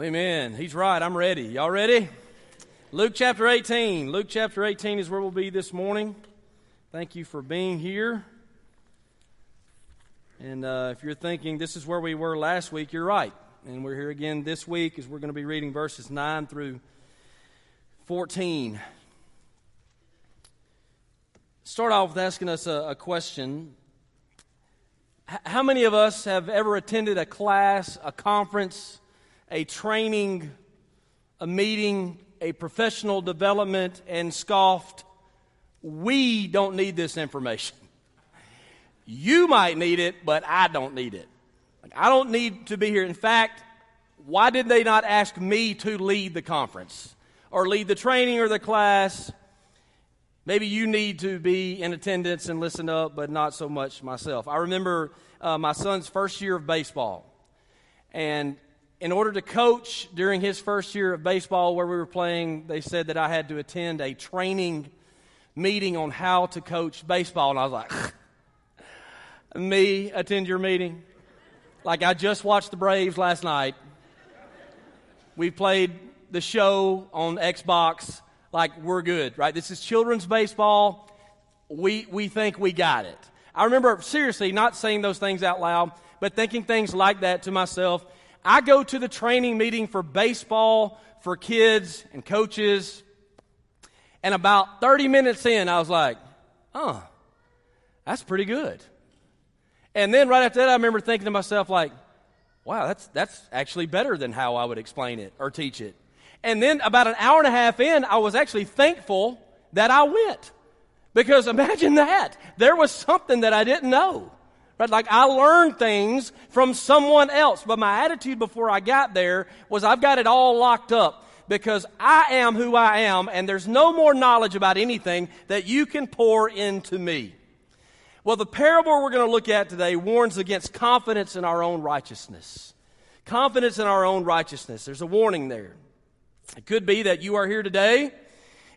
Amen. He's right. I'm ready. Y'all ready? Luke chapter 18. Luke chapter 18 is where we'll be this morning. Thank you for being here. And if you're thinking this is where we were last week, you're right. And we're here again this week as we're going to be reading verses 9 through 14. Start off with asking us a question. How many of us have ever attended a class, a conference, a training, a meeting, a professional development, and scoffed, we don't need this information? You might need it, but I don't need it. Like, I don't need to be here. In fact, why did they not ask me to lead the conference or lead the training or the class? Maybe you need to be in attendance and listen up, but not so much myself. I remember my son's first year of baseball, and in order to coach during his first year of baseball where we were playing, they said that I had to attend a training meeting on how to coach baseball. And I was like, me attend your meeting? Like, I just watched the Braves last night. We played the show on Xbox. Like, we're good, right? This is children's baseball. We think we got it. I remember, seriously, not saying those things out loud, but thinking things like that to myself. I go to the training meeting for baseball, for kids and coaches, and about 30 minutes in, I was like, that's pretty good. And then right after that, I remember thinking to myself, like, wow, that's actually better than how I would explain it or teach it. And then about an hour and a half in, I was actually thankful that I went, because imagine that. There was something that I didn't know. Right? Like, I learned things from someone else, but my attitude before I got there was I've got it all locked up because I am who I am, and there's no more knowledge about anything that you can pour into me. Well, the parable we're going to look at today warns against confidence in our own righteousness. Confidence in our own righteousness. There's a warning there. It could be that you are here today,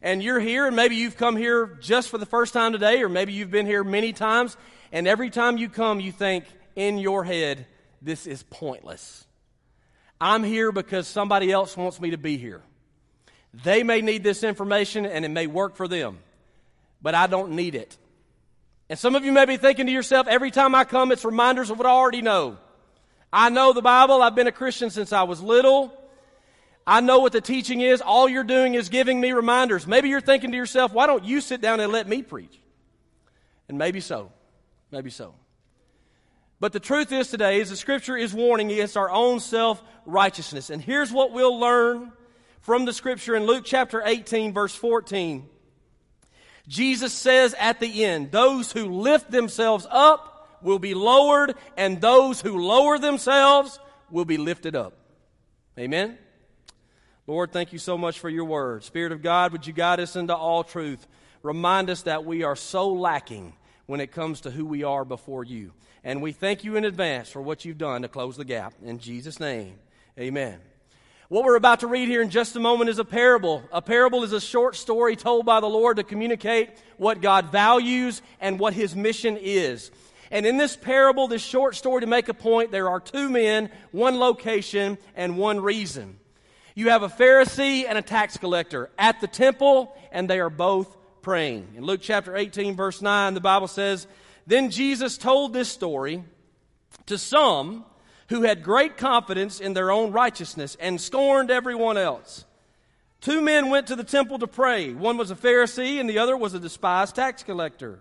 and you're here, and maybe you've come here just for the first time today, or maybe you've been here many times, and every time you come, you think in your head, this is pointless. I'm here because somebody else wants me to be here. They may need this information, and it may work for them, but I don't need it. And some of you may be thinking to yourself, every time I come, it's reminders of what I already know. I know the Bible. I've been a Christian since I was little. I know what the teaching is. All you're doing is giving me reminders. Maybe you're thinking to yourself, why don't you sit down and let me preach? And maybe so. Maybe so. But the truth is today is the Scripture is warning against our own self-righteousness. And here's what we'll learn from the Scripture in Luke chapter 18, verse 14. Jesus says at the end, those who lift themselves up will be lowered, and those who lower themselves will be lifted up. Amen? Lord, thank you so much for your word. Spirit of God, would you guide us into all truth? Remind us that we are so lacking when it comes to who we are before you. And we thank you in advance for what you've done to close the gap. In Jesus' name, amen. What we're about to read here in just a moment is a parable. A parable is a short story told by the Lord to communicate what God values and what his mission is. And in this parable, this short story to make a point, there are two men, one location, and one reason. You have a Pharisee and a tax collector at the temple, and they are both praying. In Luke chapter 18, verse 9, the Bible says, then Jesus told this story to some who had great confidence in their own righteousness and scorned everyone else. Two men went to the temple to pray. One was a Pharisee and the other was a despised tax collector.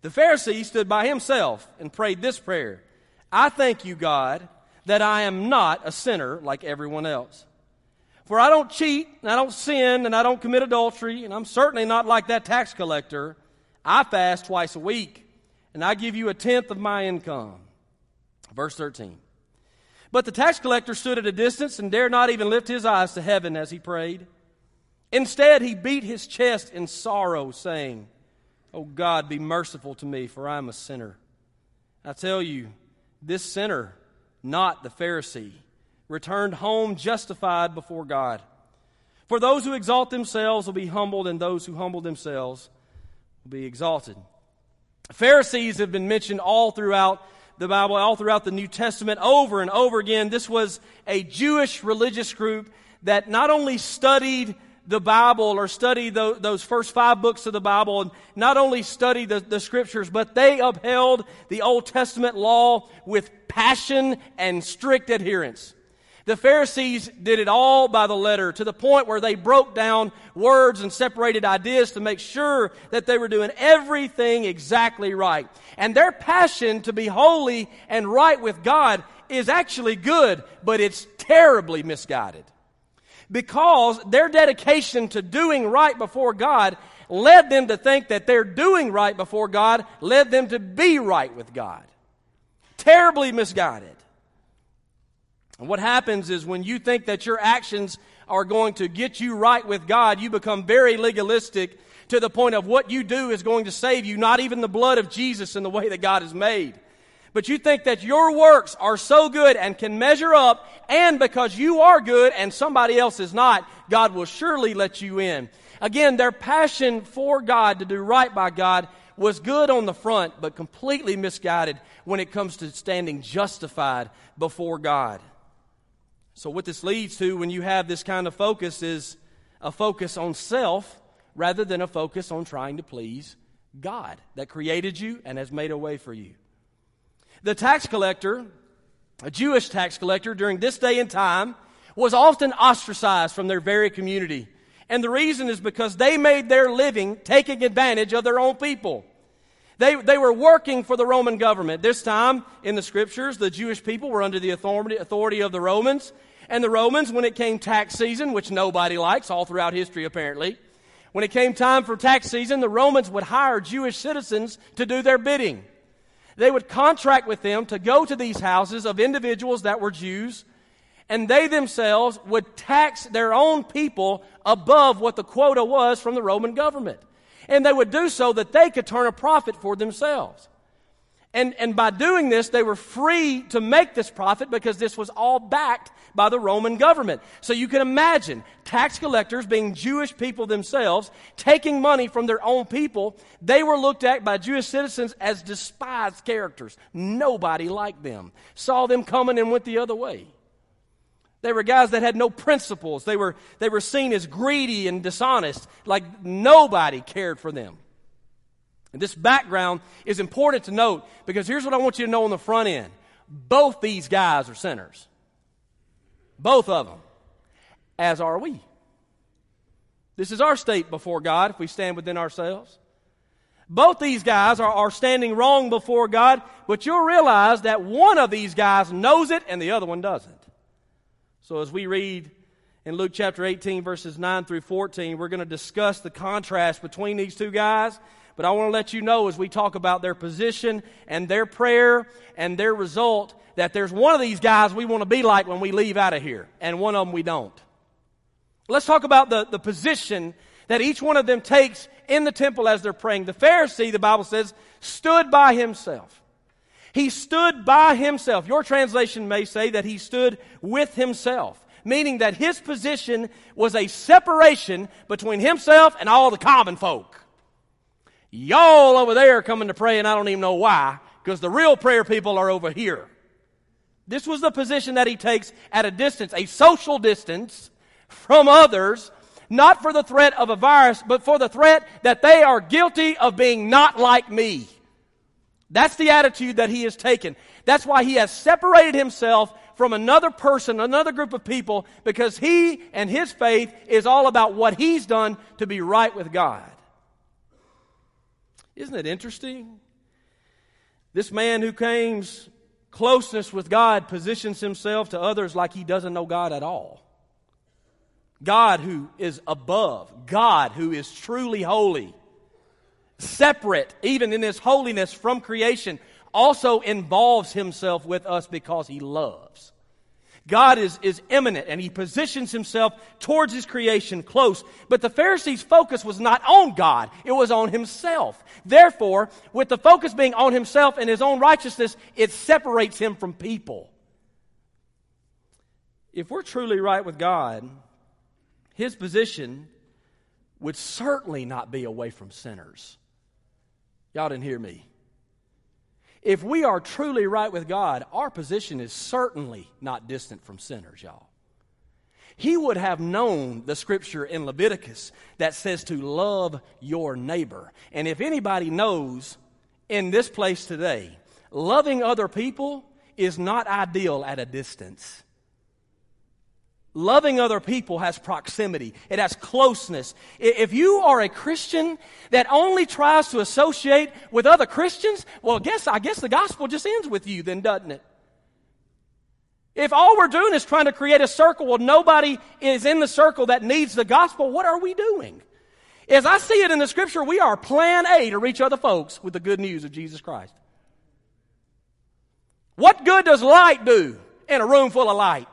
The Pharisee stood by himself and prayed this prayer, I thank you, God, that I am not a sinner like everyone else. For I don't cheat, and I don't sin, and I don't commit adultery, and I'm certainly not like that tax collector. I fast twice a week, and I give you a tenth of my income. Verse 13. But the tax collector stood at a distance and dared not even lift his eyes to heaven as he prayed. Instead, he beat his chest in sorrow, saying, Oh God, be merciful to me, for I am a sinner. I tell you, this sinner, not the Pharisee, returned home justified before God. For those who exalt themselves will be humbled, and those who humble themselves will be exalted. Pharisees have been mentioned all throughout the Bible, all throughout the New Testament, over and over again. This was a Jewish religious group that not only studied the Bible or studied those first five books of the Bible and not only studied the Scriptures, but they upheld the Old Testament law with passion and strict adherence. The Pharisees did it all by the letter, to the point where they broke down words and separated ideas to make sure that they were doing everything exactly right. And their passion to be holy and right with God is actually good, but it's terribly misguided, because their dedication to doing right before God led them to think that their doing right before God led them to be right with God. Terribly misguided. And what happens is, when you think that your actions are going to get you right with God, you become very legalistic, to the point of what you do is going to save you, not even the blood of Jesus and the way that God is made. But you think that your works are so good and can measure up, and because you are good and somebody else is not, God will surely let you in. Again, their passion for God, to do right by God, was good on the front, but completely misguided when it comes to standing justified before God. So what this leads to, when you have this kind of focus, is a focus on self rather than a focus on trying to please God that created you and has made a way for you. The tax collector, a Jewish tax collector during this day and time, was often ostracized from their very community. And the reason is because they made their living taking advantage of their own people. They were working for the Roman government. This time in the Scriptures, the Jewish people were under the authority of the Romans. And the Romans, when it came tax season, which nobody likes all throughout history apparently, when it came time for tax season, the Romans would hire Jewish citizens to do their bidding. They would contract with them to go to these houses of individuals that were Jews, and they themselves would tax their own people above what the quota was from the Roman government. And they would do so that they could turn a profit for themselves. And by doing this, they were free to make this profit, because this was all backed by the Roman government. So you can imagine tax collectors, being Jewish people themselves, taking money from their own people. They were looked at by Jewish citizens as despised characters. Nobody liked them, saw them coming and went the other way. They were guys that had no principles. They were seen as greedy and dishonest, like nobody cared for them. And this background is important to note, because here's what I want you to know on the front end. Both these guys are sinners. Both of them. As are we. This is our state before God if we stand within ourselves. Both these guys are standing wrong before God, but you'll realize that one of these guys knows it and the other one doesn't. So as we read in Luke chapter 18, verses 9 through 14, we're going to discuss the contrast between these two guys. But I want to let you know, as we talk about their position and their prayer and their result, that there's one of these guys we want to be like when we leave out of here, and one of them we don't. Let's talk about the position that each one of them takes in the temple as they're praying. The Pharisee, the Bible says, stood by himself. He stood by himself. Your translation may say that he stood with himself, meaning that his position was a separation between himself and all the common folk. Y'all over there are coming to pray, and I don't even know why, because the real prayer people are over here. This was the position that he takes at a distance, a social distance from others, not for the threat of a virus, but for the threat that they are guilty of being not like me. That's the attitude that he has taken. That's why he has separated himself from another person, another group of people, because he and his faith is all about what he's done to be right with God. Isn't it interesting? This man who claims closeness with God positions himself to others like he doesn't know God at all. God who is above, God who is truly holy, separate, even in his holiness from creation, also involves himself with us because he loves. God is immanent, and he positions himself towards his creation close. But the Pharisees' focus was not on God, it was on himself. Therefore, with the focus being on himself and his own righteousness, it separates him from people. If we're truly right with God, his position would certainly not be away from sinners. Y'all didn't hear me. If we are truly right with God, our position is certainly not distant from sinners, y'all. He would have known the scripture in Leviticus that says to love your neighbor. And if anybody knows in this place today, loving other people is not ideal at a distance. Loving other people has proximity. It has closeness. If you are a Christian that only tries to associate with other Christians, well, I guess the gospel just ends with you then, doesn't it? If all we're doing is trying to create a circle where nobody is in the circle that needs the gospel, what are we doing? As I see it in the scripture, we are plan A to reach other folks with the good news of Jesus Christ. What good does light do in a room full of light?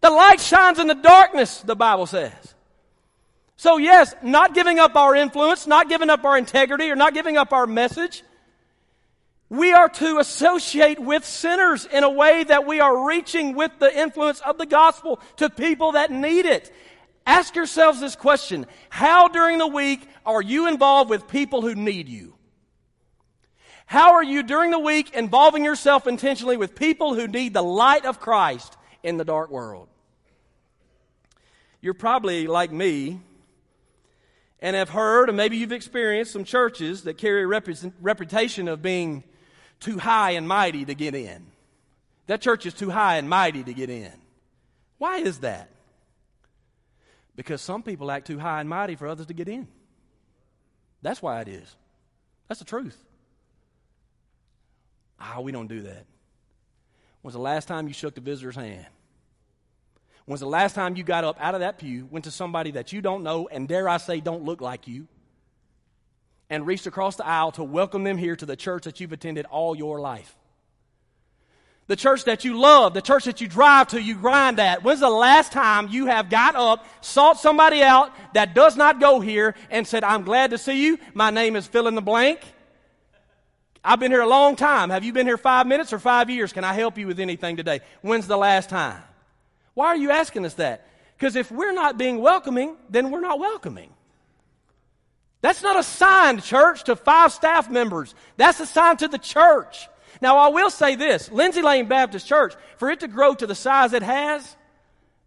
The light shines in the darkness, the Bible says. So yes, not giving up our influence, not giving up our integrity, or not giving up our message. We are to associate with sinners in a way that we are reaching with the influence of the gospel to people that need it. Ask yourselves this question. How during the week are you involved with people who need you? How are you during the week involving yourself intentionally with people who need the light of Christ in the dark world? You're probably like me and have heard, and maybe you've experienced some churches that carry a reputation of being too high and mighty to get in. That church is too high and mighty to get in. Why is that? Because some people act too high and mighty for others to get in. That's why it is. That's the truth. We don't do that. When's the last time you shook the visitor's hand? When's the last time you got up out of that pew, went to somebody that you don't know, and dare I say don't look like you, and reached across the aisle to welcome them here to the church that you've attended all your life? The church that you love, the church that you drive to, you grind at. When's the last time you have got up, sought somebody out that does not go here, and said, I'm glad to see you. My name is fill in the blank. I've been here a long time. Have you been here 5 minutes or 5 years? Can I help you with anything today? When's the last time? Why are you asking us that? Because if we're not being welcoming, then we're not welcoming. That's not a sign, church, to 5 staff members. That's a sign to the church. Now, I will say this. Lindsay Lane Baptist Church, for it to grow to the size it has,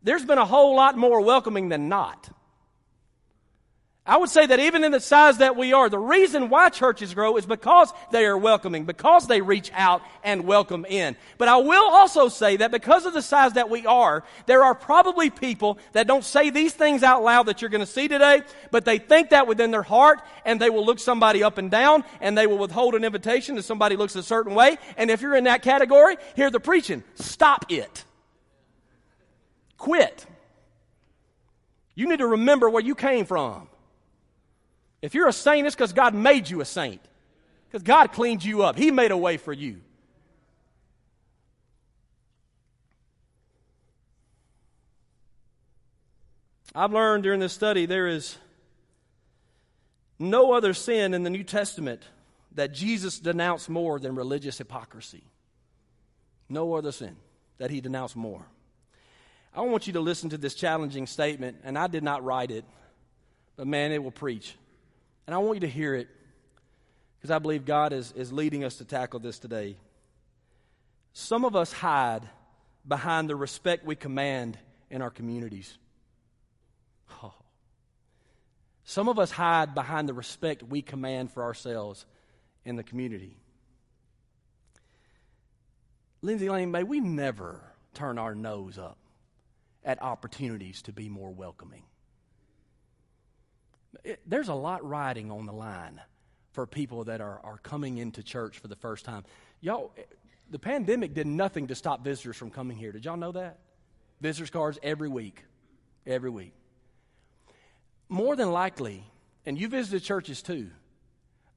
there's been a whole lot more welcoming than not. I would say that even in the size that we are, the reason why churches grow is because they are welcoming, because they reach out and welcome in. But I will also say that because of the size that we are, there are probably people that don't say these things out loud that you're going to see today, but they think that within their heart, and they will look somebody up and down, and they will withhold an invitation if somebody looks a certain way. And if you're in that category, hear the preaching. Stop it. Quit. You need to remember where you came from. If you're a saint, it's because God made you a saint. Because God cleaned you up. He made a way for you. I've learned during this study there is no other sin in the New Testament that Jesus denounced more than religious hypocrisy. No other sin that he denounced more. I want you to listen to this challenging statement, and I did not write it, but man, it will preach. And I want you to hear it because I believe God is leading us to tackle this today. Some of us hide behind the respect we command in our communities. Oh. Some of us hide behind the respect we command for ourselves in the community. Lindsay Lane, may we never turn our nose up at opportunities to be more welcoming. There's a lot riding on the line for people that are coming into church for the first time. Y'all, the pandemic did nothing to stop visitors from coming here. Did y'all know that? Visitors cards every week. Every week. More than likely, and you visited churches too,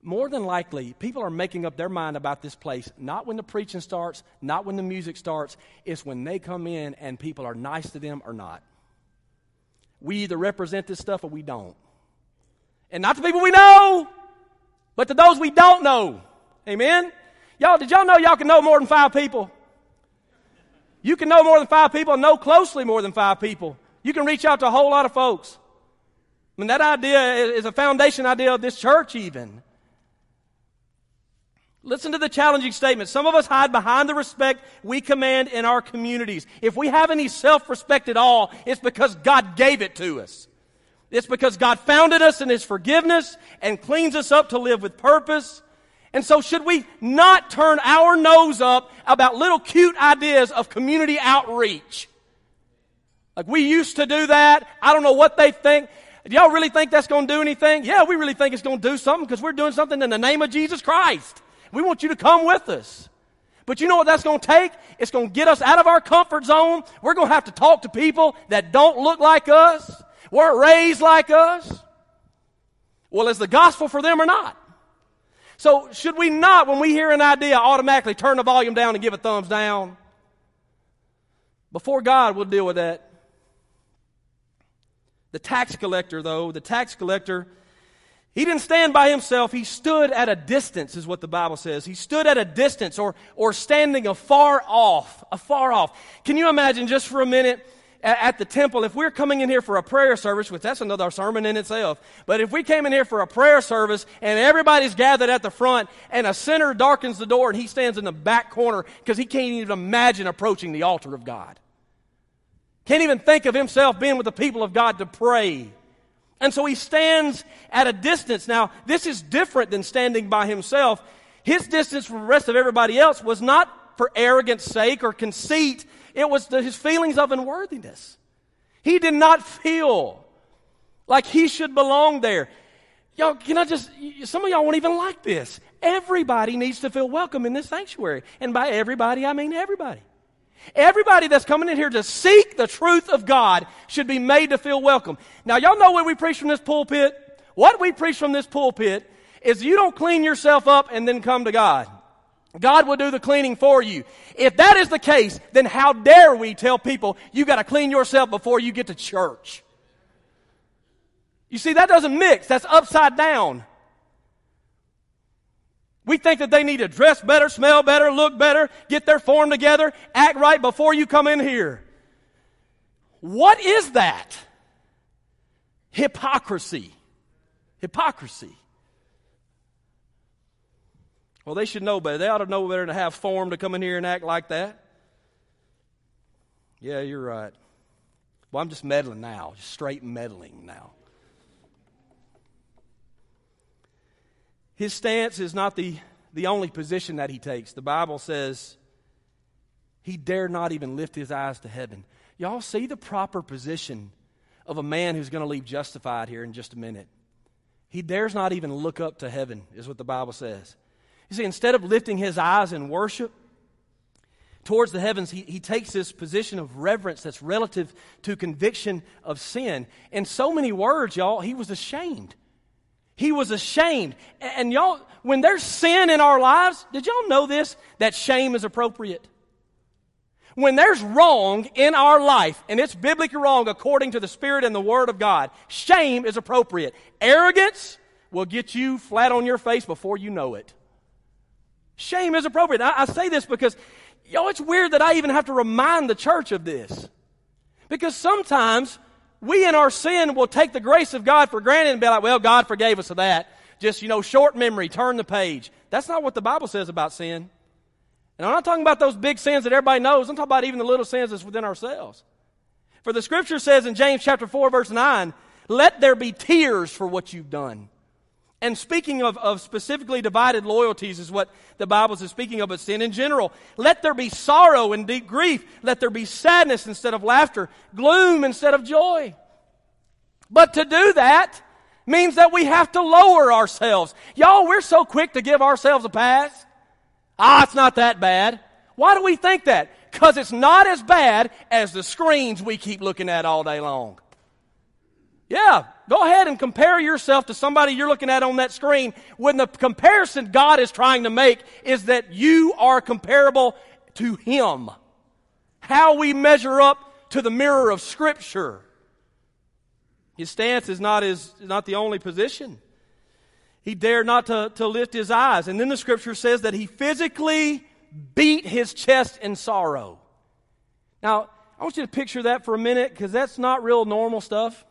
more than likely, people are making up their mind about this place, not when the preaching starts, not when the music starts. It's when they come in and people are nice to them or not. We either represent this stuff or we don't. And not to people we know, but to those we don't know. Amen? Y'all, did y'all know y'all can know more than 5 people? You can know more than 5 people and know closely more than 5 people. You can reach out to a whole lot of folks. I mean, that idea is a foundation idea of this church even. Listen to the challenging statement. Some of us hide behind the respect we command in our communities. If we have any self-respect at all, it's because God gave it to us. It's because God founded us in His forgiveness and cleans us up to live with purpose. And so should we not turn our nose up about little cute ideas of community outreach? Like we used to do that. I don't know what they think. Do y'all really think that's going to do anything? Yeah, we really think it's going to do something because we're doing something in the name of Jesus Christ. We want you to come with us. But you know what that's going to take? It's going to get us out of our comfort zone. We're going to have to talk to people that don't look like us, weren't raised like us. Well, is the gospel for them or not? So should we not, when we hear an idea, automatically turn the volume down and give a thumbs down? Before God, we'll deal with that. The tax collector, though, he didn't stand by himself. He stood at a distance, is what the Bible says. He stood at a distance, or standing afar off. Can you imagine just for a minute at the temple, if we're coming in here for a prayer service, which that's another sermon in itself, but if we came in here for a prayer service and everybody's gathered at the front and a sinner darkens the door and he stands in the back corner because he can't even imagine approaching the altar of God. Can't even think of himself being with the people of God to pray. And so he stands at a distance. Now, this is different than standing by himself. His distance from the rest of everybody else was not for arrogance sake or conceit. It was his feelings of unworthiness. He did not feel like he should belong there. Y'all, can I just, some of y'all won't even like this. Everybody needs to feel welcome in this sanctuary. And by everybody, I mean everybody. Everybody that's coming in here to seek the truth of God should be made to feel welcome. Now, y'all know what we preach from this pulpit? What we preach from this pulpit is you don't clean yourself up and then come to God. God will do the cleaning for you. If that is the case, then how dare we tell people you got to clean yourself before you get to church? You see, that doesn't mix. That's upside down. We think that they need to dress better, smell better, look better, get their form together, act right before you come in here. What is that? Hypocrisy. Well, they should know better. They ought to know better to have form to come in here and act like that. Yeah, you're right. Well, I'm just meddling now, just straight meddling now. His stance is not the only position that he takes. The Bible says he dared not even lift his eyes to heaven. Y'all see the proper position of a man who's going to leave justified here in just a minute. He dares not even look up to heaven, is what the Bible says. You see, instead of lifting his eyes in worship towards the heavens, he takes this position of reverence that's relative to conviction of sin. In so many words, y'all, he was ashamed. He was ashamed. And y'all, when there's sin in our lives, did y'all know this? That shame is appropriate. When there's wrong in our life, and it's biblically wrong according to the Spirit and the Word of God, shame is appropriate. Arrogance will get you flat on your face before you know it. Shame is appropriate. I say this because, yo, it's weird that I even have to remind the church of this. Because sometimes we in our sin will take the grace of God for granted and be like, well, God forgave us of that. Just, short memory, turn the page. That's not what the Bible says about sin. And I'm not talking about those big sins that everybody knows. I'm talking about even the little sins that's within ourselves. For the Scripture says in James chapter 4, verse 9, let there be tears for what you've done. And speaking of specifically divided loyalties is what the Bible is speaking of, but sin in general. Let there be sorrow and deep grief. Let there be sadness instead of laughter, gloom instead of joy. But to do that means that we have to lower ourselves. Y'all, we're so quick to give ourselves a pass. It's not that bad. Why do we think that? Because it's not as bad as the screens we keep looking at all day long. Yeah, go ahead and compare yourself to somebody you're looking at on that screen when the comparison God is trying to make is that you are comparable to Him. How we measure up to the mirror of Scripture. His stance is not the only position. He dared not to lift his eyes. And then the Scripture says that he physically beat his chest in sorrow. Now, I want you to picture that for a minute because that's not real normal stuff.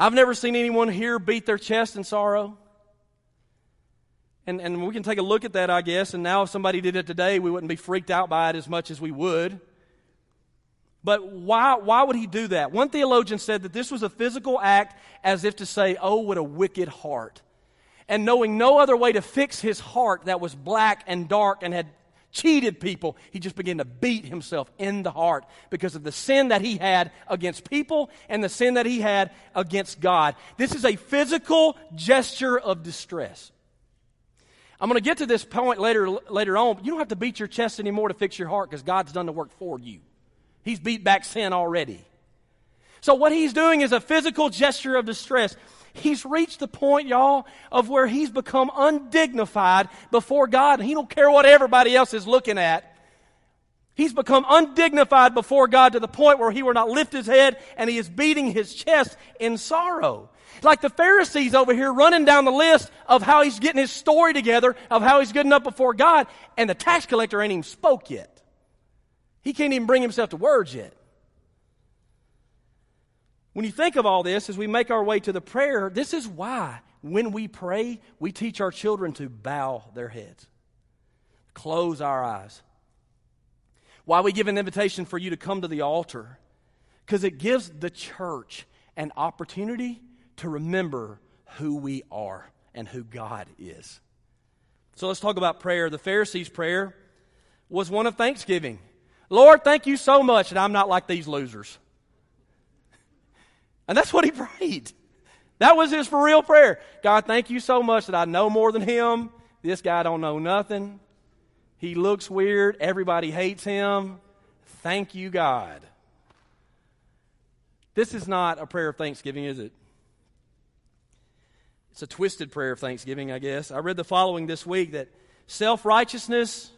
I've never seen anyone here beat their chest in sorrow. And we can take a look at that, I guess. And now if somebody did it today, we wouldn't be freaked out by it as much as we would. But why would he do that? One theologian said that this was a physical act as if to say, oh, what a wicked heart. And knowing no other way to fix his heart that was black and dark and had cheated people, he just began to beat himself in the heart because of the sin that he had against people and the sin that he had against God. This is a physical gesture of distress. I'm going to get to this point later on. But you don't have to beat your chest anymore to fix your heart because God's done the work for you. He's beat back sin already. So what he's doing is a physical gesture of distress. He's reached the point, y'all, of where he's become undignified before God. He don't care what everybody else is looking at. He's become undignified before God to the point where he will not lift his head and he is beating his chest in sorrow. Like the Pharisees over here running down the list of how he's getting his story together, of how he's good enough before God, and the tax collector ain't even spoke yet. He can't even bring himself to words yet. When you think of all this, as we make our way to the prayer, this is why when we pray, we teach our children to bow their heads, close our eyes. Why we give an invitation for you to come to the altar, because it gives the church an opportunity to remember who we are and who God is. So let's talk about prayer. The Pharisees' prayer was one of thanksgiving. Lord, thank you so much that I'm not like these losers. And that's what he prayed. That was his for real prayer. God, thank you so much that I know more than him. This guy don't know nothing. He looks weird. Everybody hates him. Thank you, God. This is not a prayer of thanksgiving, is it? It's a twisted prayer of thanksgiving, I guess. I read the following this week that self-righteousness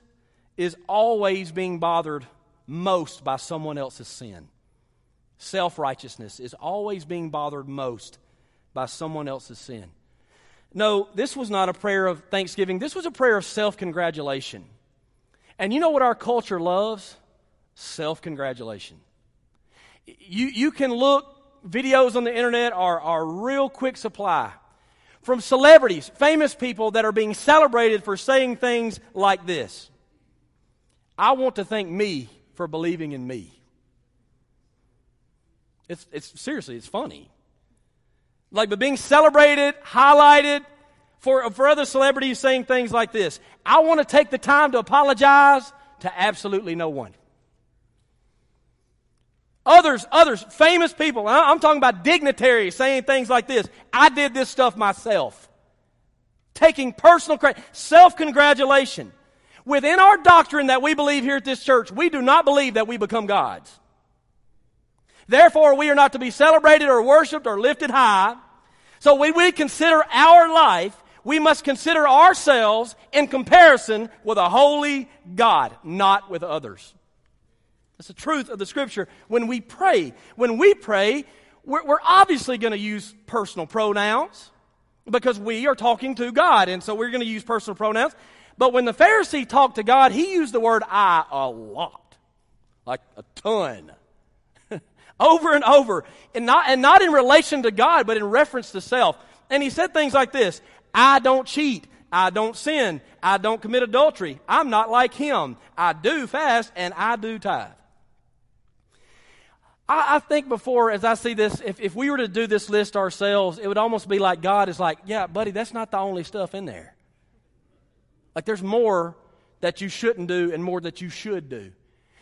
is always being bothered most by someone else's sin. Self-righteousness is always being bothered most by someone else's sin. No, this was not a prayer of thanksgiving. This was a prayer of self-congratulation. And you know what our culture loves? Self-congratulation. You can look videos on the internet are real quick supply from celebrities, famous people that are being celebrated for saying things like this. I want to thank me for believing in me. It's seriously, it's funny. Like, but being celebrated, highlighted for other celebrities saying things like this. I want to take the time to apologize to absolutely no one. Others, famous people, I'm talking about dignitaries saying things like this. I did this stuff myself. Taking personal credit, self-congratulation. Within our doctrine that we believe here at this church, we do not believe that we become gods. Therefore, we are not to be celebrated or worshiped or lifted high. So when we consider our life, we must consider ourselves in comparison with a holy God, not with others. That's the truth of the Scripture. When we pray, we're obviously going to use personal pronouns because we are talking to God, and so we're going to use personal pronouns. But when the Pharisee talked to God, he used the word I a lot, like a ton. Over and over, and not in relation to God, but in reference to self. And he said things like this, I don't cheat, I don't sin, I don't commit adultery, I'm not like him, I do fast, and I do tithe. I think before, as I see this, if we were to do this list ourselves, it would almost be like God is like, yeah, buddy, that's not the only stuff in there. Like there's more that you shouldn't do and more that you should do.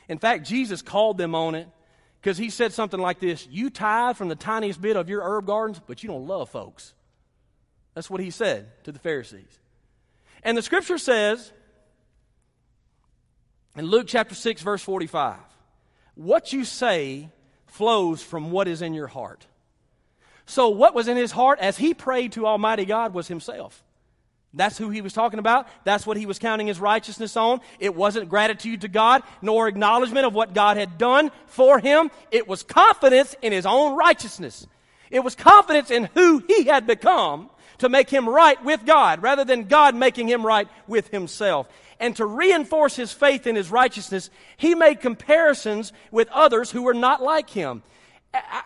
In fact, Jesus called them on it. Because he said something like this, you tithe from the tiniest bit of your herb gardens, but you don't love folks. That's what he said to the Pharisees. And the Scripture says, in Luke chapter 6, verse 45, what you say flows from what is in your heart. So what was in his heart as he prayed to Almighty God was himself. That's who he was talking about. That's what he was counting his righteousness on. It wasn't gratitude to God, nor acknowledgement of what God had done for him. It was confidence in his own righteousness. It was confidence in who he had become to make him right with God, rather than God making him right with himself. And to reinforce his faith in his righteousness, he made comparisons with others who were not like him.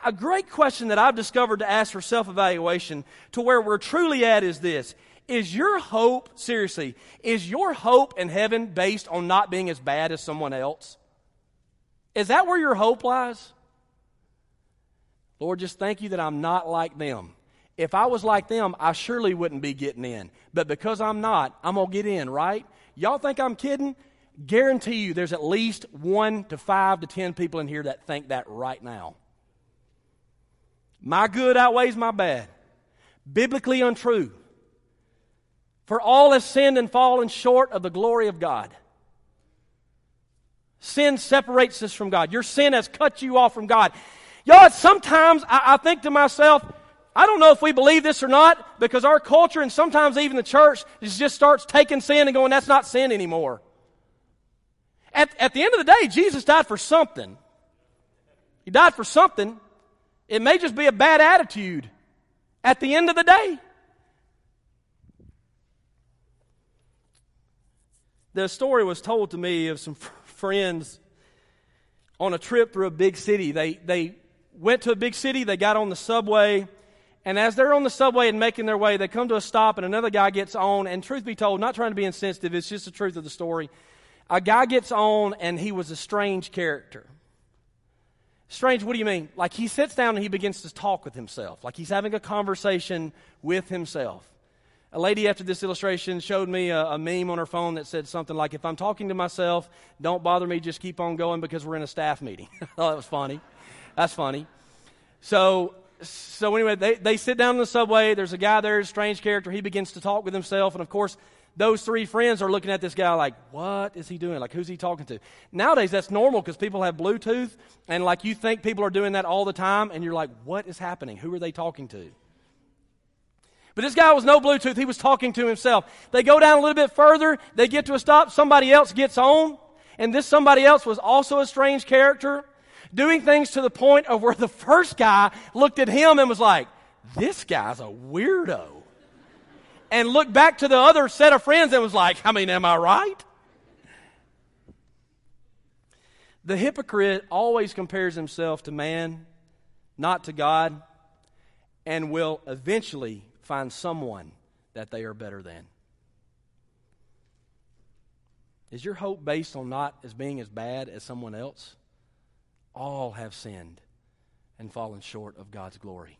A great question that I've discovered to ask for self-evaluation to where we're truly at is this. Is your hope, seriously, is your hope in heaven based on not being as bad as someone else? Is that where your hope lies? Lord, just thank you that I'm not like them. If I was like them, I surely wouldn't be getting in. But because I'm not, I'm going to get in, right? Y'all think I'm kidding? Guarantee you there's at least 1 to 5 to 10 people in here that think that right now. My good outweighs my bad. Biblically untrue. For all have sinned and fallen short of the glory of God. Sin separates us from God. Your sin has cut you off from God. Y'all, sometimes I think to myself, I don't know if we believe this or not, because our culture and sometimes even the church just starts taking sin and going, that's not sin anymore. At the end of the day, Jesus died for something. He died for something. It may just be a bad attitude at the end of the day. The story was told to me of some friends on a trip through a big city. They went to a big city, they got on the subway, and as they're on the subway and making their way, they come to a stop and another guy gets on, and truth be told, not trying to be insensitive, it's just the truth of the story. A guy gets on and he was a strange character. Strange, what do you mean? Like he sits down and he begins to talk with himself, like he's having a conversation with himself. A lady after this illustration showed me a meme on her phone that said something like, if I'm talking to myself, don't bother me, just keep on going because we're in a staff meeting. Oh, that was funny. That's funny. So anyway, they sit down on the subway. There's a guy there, strange character. He begins to talk with himself. And of course, those three friends are looking at this guy like, what is he doing? Like, who's he talking to? Nowadays, that's normal because people have Bluetooth. And like, you think people are doing that all the time. And you're like, what is happening? Who are they talking to? But this guy was no Bluetooth. He was talking to himself. They go down a little bit further. They get to a stop. Somebody else gets on. And this somebody else was also a strange character, doing things to the point of where the first guy looked at him and was like, this guy's a weirdo. And looked back to the other set of friends and was like, I mean, am I right? The hypocrite always compares himself to man, not to God, and will eventually find someone that they are better than. Is your hope based on not as being as bad as someone else? All have sinned and fallen short of God's glory.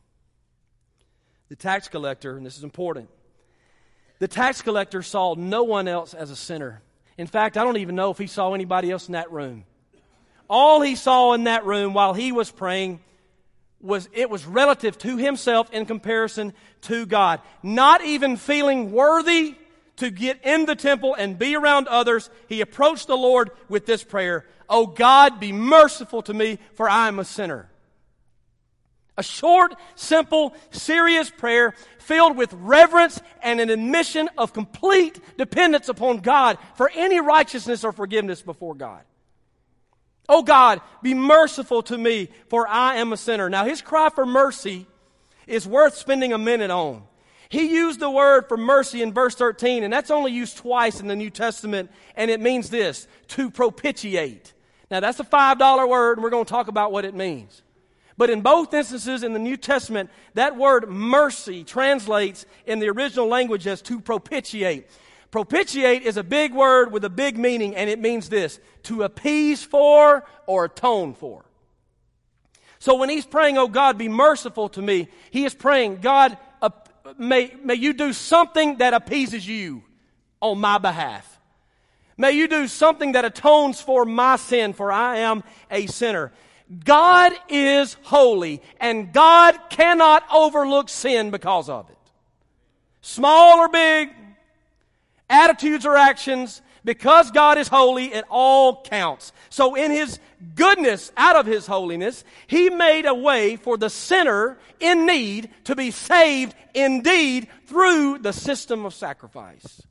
The tax collector, and this is important, the tax collector saw no one else as a sinner. In fact, I don't even know if he saw anybody else in that room. All he saw in that room while he was praying was relative to himself in comparison to God. Not even feeling worthy to get in the temple and be around others, he approached the Lord with this prayer, "Oh God, be merciful to me, for I am a sinner." A short, simple, serious prayer filled with reverence and an admission of complete dependence upon God for any righteousness or forgiveness before God. Oh God, be merciful to me, for I am a sinner. Now his cry for mercy is worth spending a minute on. He used the word for mercy in verse 13, and that's only used twice in the New Testament, and it means this, to propitiate. Now that's a $5 word, and we're going to talk about what it means. But in both instances in the New Testament, that word mercy translates in the original language as to propitiate. Propitiate is a big word with a big meaning, and it means this, to appease for or atone for. So when he's praying, oh God, be merciful to me, he is praying, God, may you do something that appeases you on my behalf. May you do something that atones for my sin, for I am a sinner. God is holy, and God cannot overlook sin because of it. Small or big, attitudes or actions, because God is holy, it all counts. So in his goodness, out of his holiness, he made a way for the sinner in need to be saved indeed through the system of sacrifice.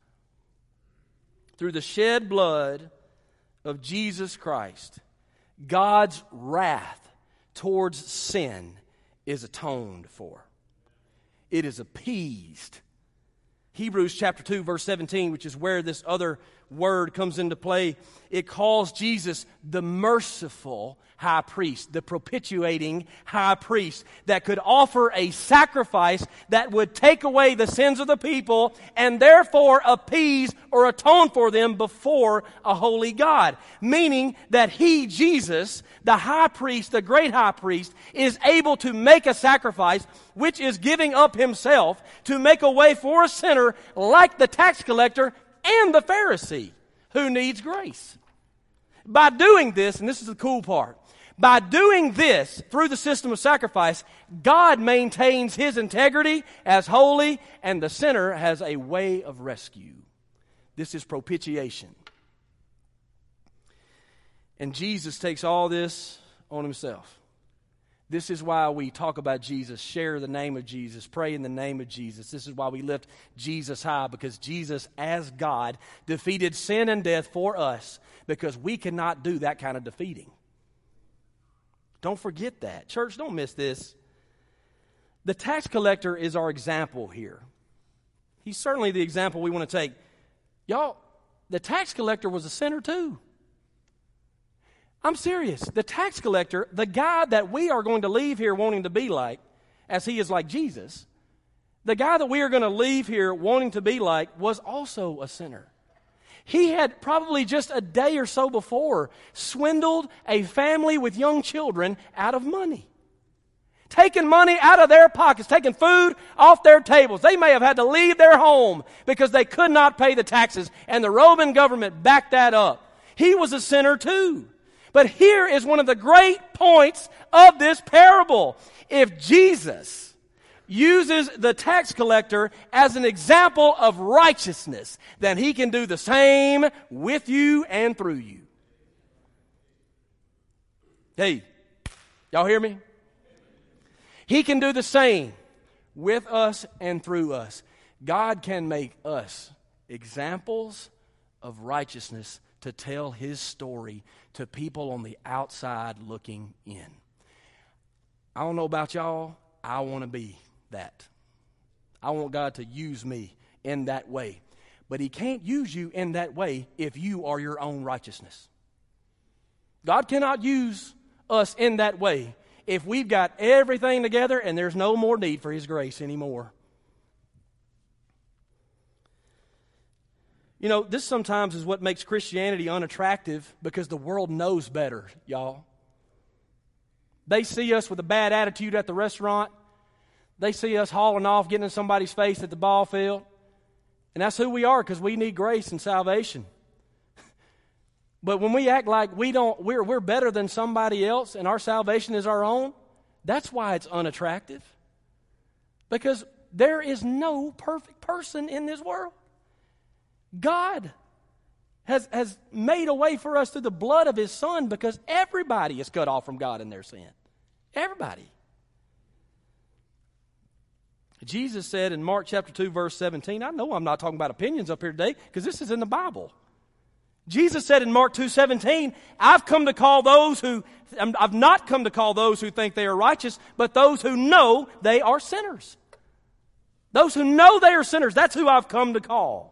Through the shed blood of Jesus Christ, God's wrath towards sin is atoned for. It is appeased. Hebrews chapter 2, verse 17, which is where this other word comes into play. It calls Jesus the merciful high priest, the propitiating high priest that could offer a sacrifice that would take away the sins of the people and therefore appease or atone for them before a holy God. Meaning that he, Jesus, the high priest, the great high priest, is able to make a sacrifice, which is giving up himself to make a way for a sinner like the tax collector and the Pharisee who needs grace. By doing this, and this is the cool part, by doing this through the system of sacrifice, God maintains his integrity as holy, and the sinner has a way of rescue. This is propitiation. And Jesus takes all this on himself. This is why we talk about Jesus, share the name of Jesus, pray in the name of Jesus. This is why we lift Jesus high, because Jesus, as God, defeated sin and death for us, because we cannot do that kind of defeating. Don't forget that. Church, don't miss this. The tax collector is our example here. He's certainly the example we want to take. Y'all, the tax collector was a sinner too. I'm serious. The tax collector, the guy that we are going to leave here wanting to be like, as he is like Jesus, the guy that we are going to leave here wanting to be like was also a sinner. He had probably just a day or so before swindled a family with young children out of money. Taking money out of their pockets, taking food off their tables. They may have had to leave their home because they could not pay the taxes, and the Roman government backed that up. He was a sinner too. But here is one of the great points of this parable. If Jesus uses the tax collector as an example of righteousness, then he can do the same with you and through you. Hey, y'all hear me? He can do the same with us and through us. God can make us examples of righteousness to tell his story to people on the outside looking in. I don't know about y'all. I want to be that. I want God to use me in that way. But he can't use you in that way if you are your own righteousness. God cannot use us in that way if we've got everything together and there's no more need for his grace anymore. You know, this sometimes is what makes Christianity unattractive, because the world knows better, y'all. They see us with a bad attitude at the restaurant. They see us hauling off, getting in somebody's face at the ball field. And that's who we are, because we need grace and salvation. But when we act like we're better than somebody else and our salvation is our own, that's why it's unattractive. Because there is no perfect person in this world. God has made a way for us through the blood of his Son, because everybody is cut off from God in their sin. Everybody. Jesus said in Mark chapter 2, verse 17, I know I'm not talking about opinions up here today because this is in the Bible. Jesus said in Mark 2:17, I've not come to call those who think they are righteous, but those who know they are sinners. Those who know they are sinners, that's who I've come to call.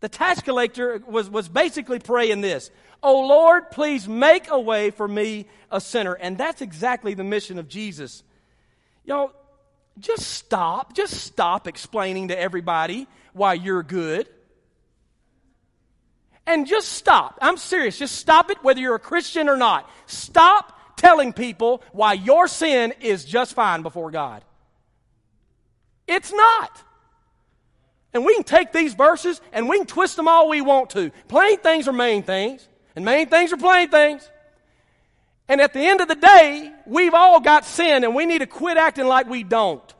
The tax collector was basically praying this: "Oh Lord, please make a way for me, a sinner." And that's exactly the mission of Jesus. Y'all, just stop explaining to everybody why you're good. And just stop. I'm serious. Just stop it, whether you're a Christian or not. Stop telling people why your sin is just fine before God. It's not. And we can take these verses and we can twist them all we want to. Plain things are main things, and main things are plain things. And at the end of the day, we've all got sin, and we need to quit acting like we don't.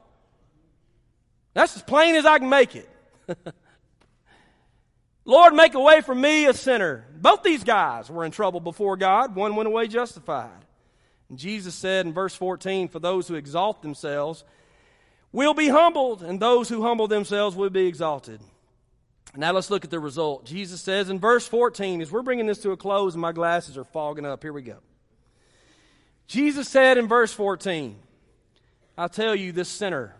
That's as plain as I can make it. Lord, make a way for me, a sinner. Both these guys were in trouble before God. One went away justified. And Jesus said in verse 14, "For those who exalt themselves will be humbled, and those who humble themselves will be exalted." Now let's look at the result. Jesus says in verse 14, as we're bringing this to a close and my glasses are fogging up, here we go. Jesus said in verse 14, "I tell you, this sinner,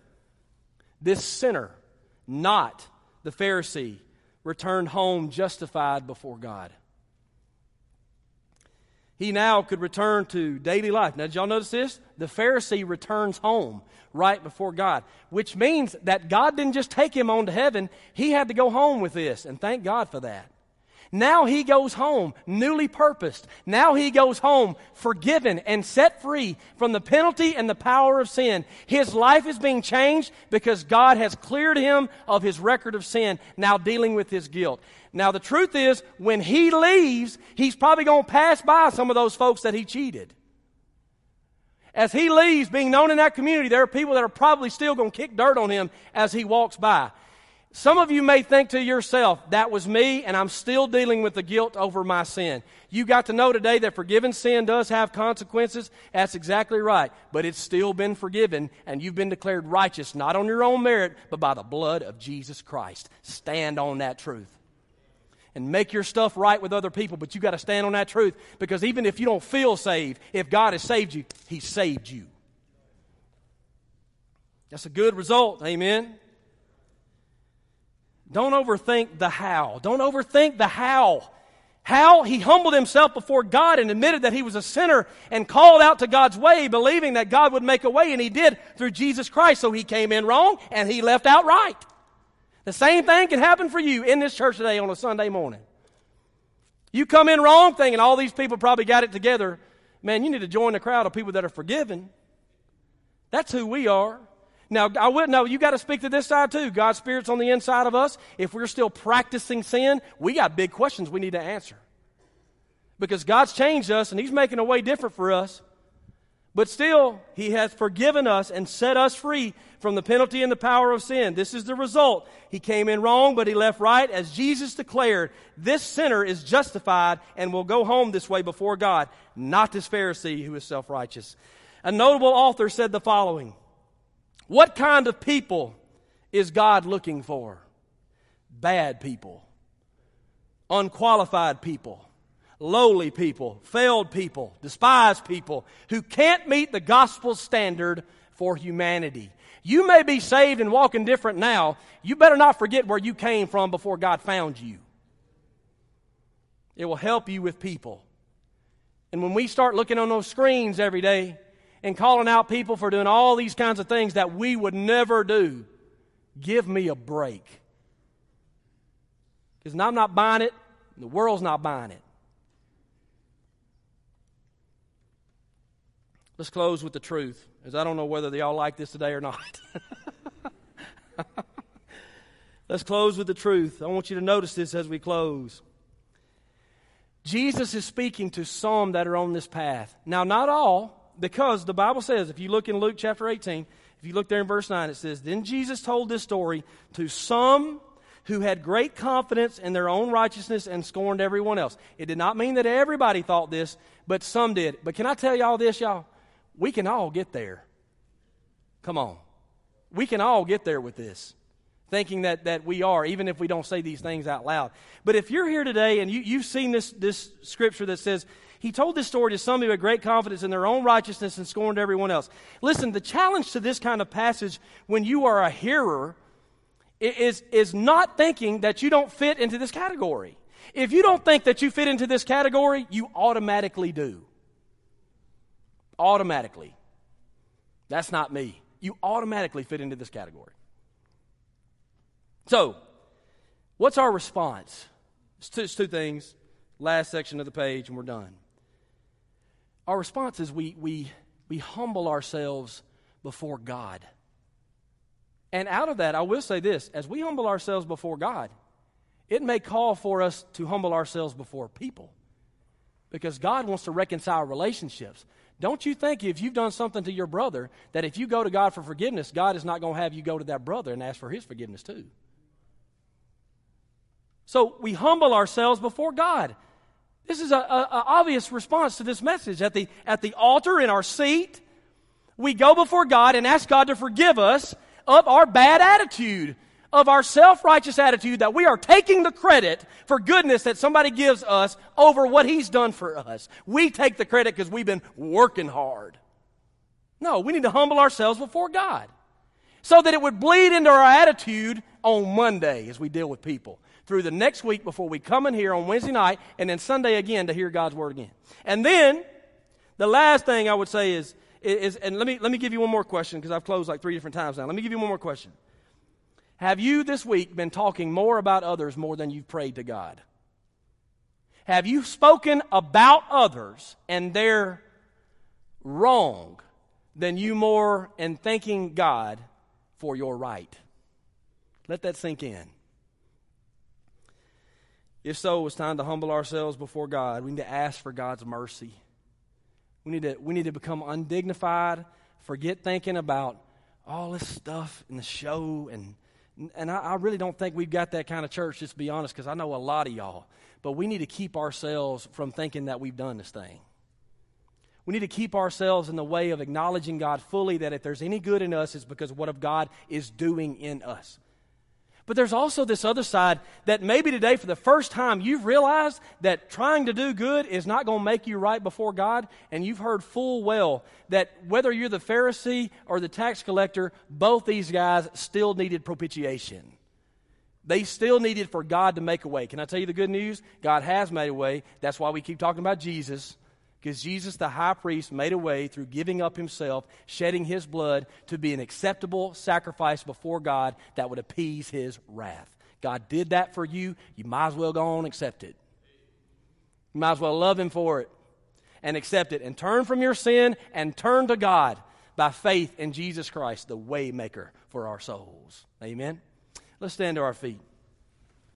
not the Pharisee, returned home justified before God. He now could return to daily life. Now, did y'all notice this? The Pharisee returns home right before God, which means that God didn't just take him on to heaven. He had to go home with this, and thank God for that. Now he goes home, newly purposed. Now he goes home, forgiven and set free from the penalty and the power of sin. His life is being changed because God has cleared him of his record of sin, now dealing with his guilt. Now the truth is, when he leaves, he's probably going to pass by some of those folks that he cheated. As he leaves, being known in that community, there are people that are probably still going to kick dirt on him as he walks by. Some of you may think to yourself, that was me, and I'm still dealing with the guilt over my sin. You got to know today that forgiven sin does have consequences. That's exactly right. But it's still been forgiven, and you've been declared righteous, not on your own merit, but by the blood of Jesus Christ. Stand on that truth. And make your stuff right with other people, but you got to stand on that truth, because even if you don't feel saved, if God has saved you, He saved you. That's a good result. Amen. Don't overthink the how. Don't overthink the how. How he humbled himself before God and admitted that he was a sinner and called out to God's way, believing that God would make a way, and he did through Jesus Christ. So he came in wrong and he left out right. The same thing can happen for you in this church today on a Sunday morning. You come in wrong thinking all these people probably got it together. Man, you need to join the crowd of people that are forgiven. That's who we are. Now, you got to speak to this side too. God's Spirit's on the inside of us. If we're still practicing sin, we got big questions we need to answer. Because God's changed us, and He's making a way different for us. But still, He has forgiven us and set us free from the penalty and the power of sin. This is the result. He came in wrong, but He left right. As Jesus declared, this sinner is justified and will go home this way before God, not this Pharisee who is self-righteous. A notable author said the following: what kind of people is God looking for? Bad people, unqualified people, lowly people, failed people, despised people who can't meet the gospel standard for humanity. You may be saved and walking different now. You better not forget where you came from before God found you. It will help you with people. And when we start looking on those screens every day, and calling out people for doing all these kinds of things that we would never do, give me a break. Because I'm not buying it, and the world's not buying it. Let's close with the truth, because I don't know whether y'all like this today or not. Let's close with the truth. I want you to notice this as we close. Jesus is speaking to some that are on this path. Now, not all. Because the Bible says, if you look in Luke chapter 18, if you look there in verse 9, it says, then Jesus told this story to some who had great confidence in their own righteousness and scorned everyone else. It did not mean that everybody thought this, but some did. But can I tell y'all this, y'all? We can all get there. Come on. We can all get there with this, thinking that we are, even if we don't say these things out loud. But if you're here today and you've seen this scripture that says, He told this story to some who had great confidence in their own righteousness and scorned everyone else. Listen, the challenge to this kind of passage when you are a hearer is not thinking that you don't fit into this category. If you don't think that you fit into this category, you automatically do. Automatically. That's not me. You automatically fit into this category. So, what's our response? It's two things. Last section of the page, and we're done. Our response is we humble ourselves before God. And out of that, I will say this, as we humble ourselves before God, it may call for us to humble ourselves before people, because God wants to reconcile relationships. Don't you think if you've done something to your brother, that if you go to God for forgiveness, God is not going to have you go to that brother and ask for his forgiveness too? So we humble ourselves before God. This is an obvious response to this message. At the altar, in our seat, we go before God and ask God to forgive us of our bad attitude, of our self-righteous attitude that we are taking the credit for goodness that somebody gives us over what He's done for us. We take the credit because we've been working hard. No, we need to humble ourselves before God so that it would bleed into our attitude on Monday as we deal with people. through the next week before we come in here on Wednesday night and then Sunday again to hear God's Word again. And then the last thing I would say is and let me give you one more question because I've closed like 3 different times now. Let me give you one more question. Have you this week been talking more about others more than you've prayed to God? Have you spoken about others and their wrong than you more and thanking God for your right? Let that sink in. If so, it's time to humble ourselves before God. We need to ask for God's mercy. We need to become undignified, forget thinking about all this stuff and the show. And I really don't think we've got that kind of church, just to be honest, because I know a lot of y'all. But we need to keep ourselves from thinking that we've done this thing. We need to keep ourselves in the way of acknowledging God fully, that if there's any good in us, it's because what of God is doing in us. But there's also this other side that maybe today for the first time you've realized that trying to do good is not going to make you right before God, and you've heard full well that whether you're the Pharisee or the tax collector, both these guys still needed propitiation. They still needed for God to make a way. Can I tell you the good news? God has made a way. That's why we keep talking about Jesus. Because Jesus, the high priest, made a way through giving up himself, shedding his blood to be an acceptable sacrifice before God that would appease his wrath. God did that for you. You might as well go on and accept it. You might as well love him for it and accept it. And turn from your sin and turn to God by faith in Jesus Christ, the waymaker for our souls. Amen? Let's stand to our feet.